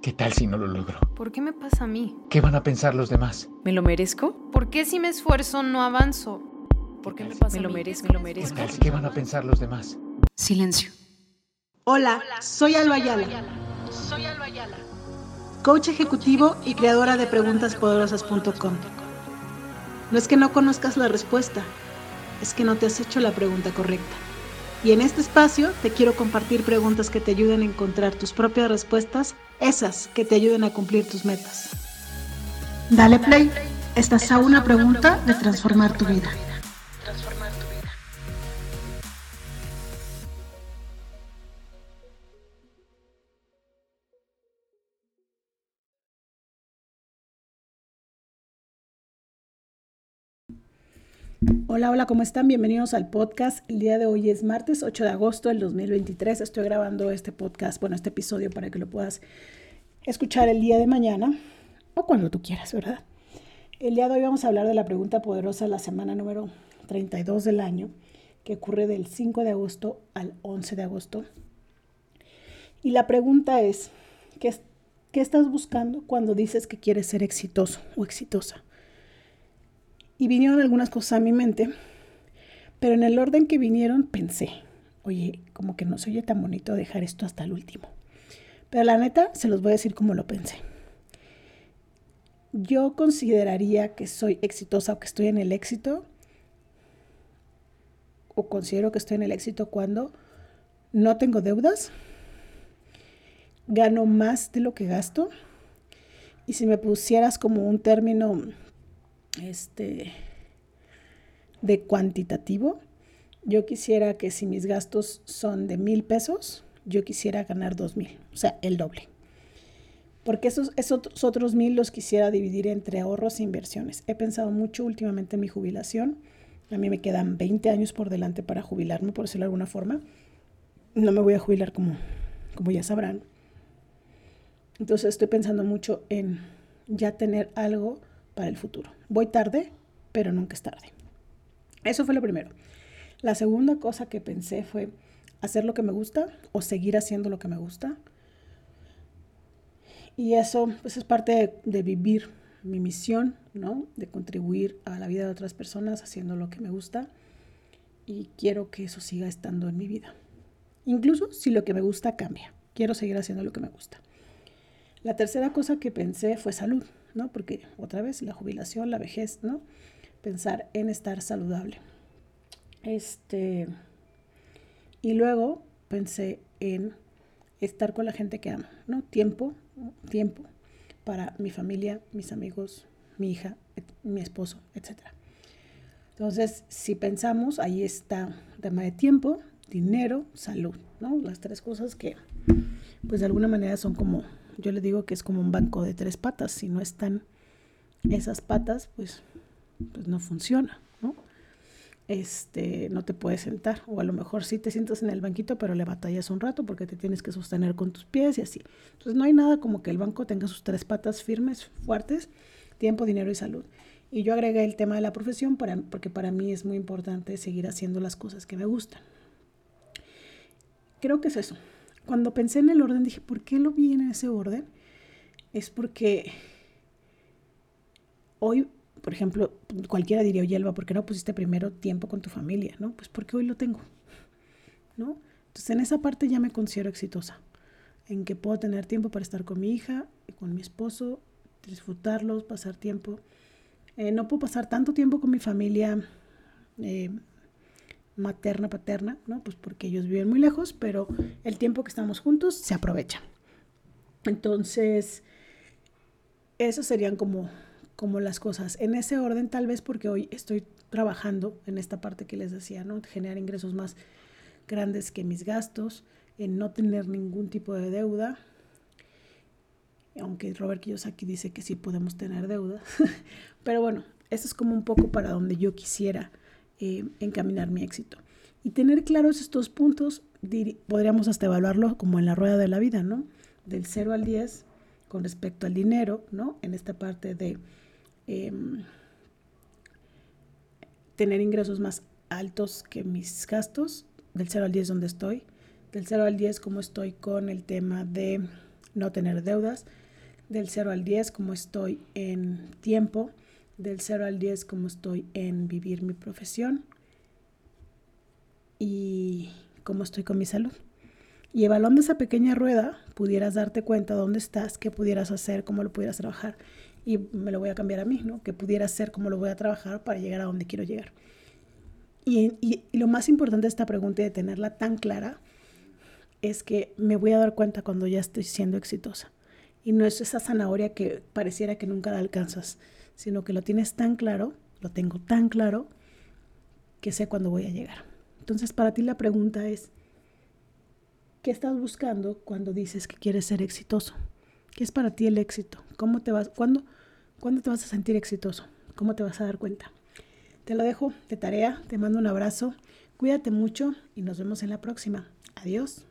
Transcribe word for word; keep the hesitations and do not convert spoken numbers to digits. ¿Qué tal si no lo logro? ¿Por qué me pasa a mí? ¿Qué van a pensar los demás? ¿Me lo merezco? ¿Por qué si me esfuerzo no avanzo? ¿Por qué me pasa a mí? ¿Me lo merezco? ¿Me lo merezco? ¿Qué tal si... ¿Qué van a pensar los demás? Silencio. Hola, soy Alba Ayala. Soy Alba Ayala. Coach ejecutivo y creadora de preguntas poderosas punto com. No es que no conozcas la respuesta, es que no te has hecho la pregunta correcta. Y en este espacio te quiero compartir preguntas que te ayuden a encontrar tus propias respuestas, esas que te ayuden a cumplir tus metas. Dale play, estás a una pregunta de transformar tu vida. Hola, hola, ¿cómo están? Bienvenidos al podcast. El día de hoy es martes ocho de agosto del dos mil veintitrés. Estoy grabando este podcast, bueno, este episodio para que lo puedas escuchar el día de mañana o cuando tú quieras, ¿verdad? El día de hoy vamos a hablar de la pregunta poderosa, la semana número treinta y dos del año, que ocurre del cinco de agosto al once de agosto. Y la pregunta es, ¿qué, qué estás buscando cuando dices que quieres ser exitoso o exitosa? Y vinieron algunas cosas a mi mente, pero en el orden que vinieron pensé, oye, como que no se oye tan bonito dejar esto hasta el último. Pero la neta, se los voy a decir como lo pensé. Yo consideraría que soy exitosa o que estoy en el éxito, o considero que estoy en el éxito cuando no tengo deudas, gano más de lo que gasto, y si me pusieras como un término... Este, de cuantitativo, yo quisiera que si mis gastos son de mil pesos, yo quisiera ganar dos mil, o sea, el doble. Porque esos, esos otros mil los quisiera dividir entre ahorros e inversiones. He pensado mucho últimamente en mi jubilación. A mí me quedan veinte años por delante para jubilarme, por decirlo de alguna forma. No me voy a jubilar como, como ya sabrán. Entonces estoy pensando mucho en ya tener algo para el futuro. Voy tarde, pero nunca es tarde. Eso fue lo primero. La segunda cosa que pensé fue hacer lo que me gusta o seguir haciendo lo que me gusta. Y eso pues, es parte de, de vivir mi misión, ¿no? De contribuir a la vida de otras personas haciendo lo que me gusta. Y quiero que eso siga estando en mi vida. Incluso si lo que me gusta cambia. Quiero seguir haciendo lo que me gusta. La tercera cosa que pensé fue salud, ¿no? Porque otra vez la jubilación, la vejez, ¿no? Pensar en estar saludable. Este, y luego pensé en estar con la gente que amo, ¿no? Tiempo, tiempo para mi familia, mis amigos, mi hija, et, mi esposo, etcétera. Entonces, si pensamos, ahí está el tema de tiempo, dinero, salud, ¿no? Las tres cosas que, pues de alguna manera son como... Yo le digo que es como un banco de tres patas. Si no están esas patas, pues, pues no funciona, ¿no? Este, no te puedes sentar. O a lo mejor sí te sientas en el banquito, pero le batallas un rato porque te tienes que sostener con tus pies y así. Entonces no hay nada como que el banco tenga sus tres patas firmes, fuertes, tiempo, dinero y salud. Y yo agregué el tema de la profesión para, porque para mí es muy importante seguir haciendo las cosas que me gustan. Creo que es eso. Cuando pensé en el orden, dije, ¿por qué lo vi en ese orden? Es porque hoy, por ejemplo, cualquiera diría, oye, Alba, ¿por qué no pusiste primero tiempo con tu familia? ¿No? Pues porque hoy lo tengo, ¿no? Entonces, en esa parte ya me considero exitosa, en que puedo tener tiempo para estar con mi hija, con mi esposo, disfrutarlos, pasar tiempo. Eh, no puedo pasar tanto tiempo con mi familia eh, materna, paterna, ¿no? Pues porque ellos viven muy lejos, pero el tiempo que estamos juntos se aprovecha. Entonces, esas serían como, como las cosas. En ese orden, tal vez porque hoy estoy trabajando en esta parte que les decía, ¿no? Generar ingresos más grandes que mis gastos, en no tener ningún tipo de deuda, aunque Robert Kiyosaki dice que sí podemos tener deuda, pero bueno, eso es como un poco para donde yo quisiera Eh, encaminar mi éxito. Y tener claros estos puntos, dir, podríamos hasta evaluarlo como en la rueda de la vida, ¿no? Del cero al diez con respecto al dinero, ¿no? En esta parte de eh, tener ingresos más altos que mis gastos, del cero al diez donde estoy, del cero al diez cómo estoy con el tema de no tener deudas, del cero al diez como estoy en tiempo, del cero al diez como estoy en vivir mi profesión y cómo estoy con mi salud. Y evaluando esa pequeña rueda, pudieras darte cuenta dónde estás, qué pudieras hacer, cómo lo pudieras trabajar. Y me lo voy a cambiar a mí, ¿no? Qué pudiera hacer, cómo lo voy a trabajar para llegar a donde quiero llegar. Y, y, y lo más importante de esta pregunta y de tenerla tan clara es que me voy a dar cuenta cuando ya estoy siendo exitosa. Y no es esa zanahoria que pareciera que nunca la alcanzas, sino que lo tienes tan claro, lo tengo tan claro, que sé cuándo voy a llegar. Entonces, para ti la pregunta es, ¿qué estás buscando cuando dices que quieres ser exitoso? ¿Qué es para ti el éxito? ¿Cómo te vas, cuándo, ¿Cuándo te vas a sentir exitoso? ¿Cómo te vas a dar cuenta? Te lo dejo de tarea, te mando un abrazo, cuídate mucho y nos vemos en la próxima. Adiós.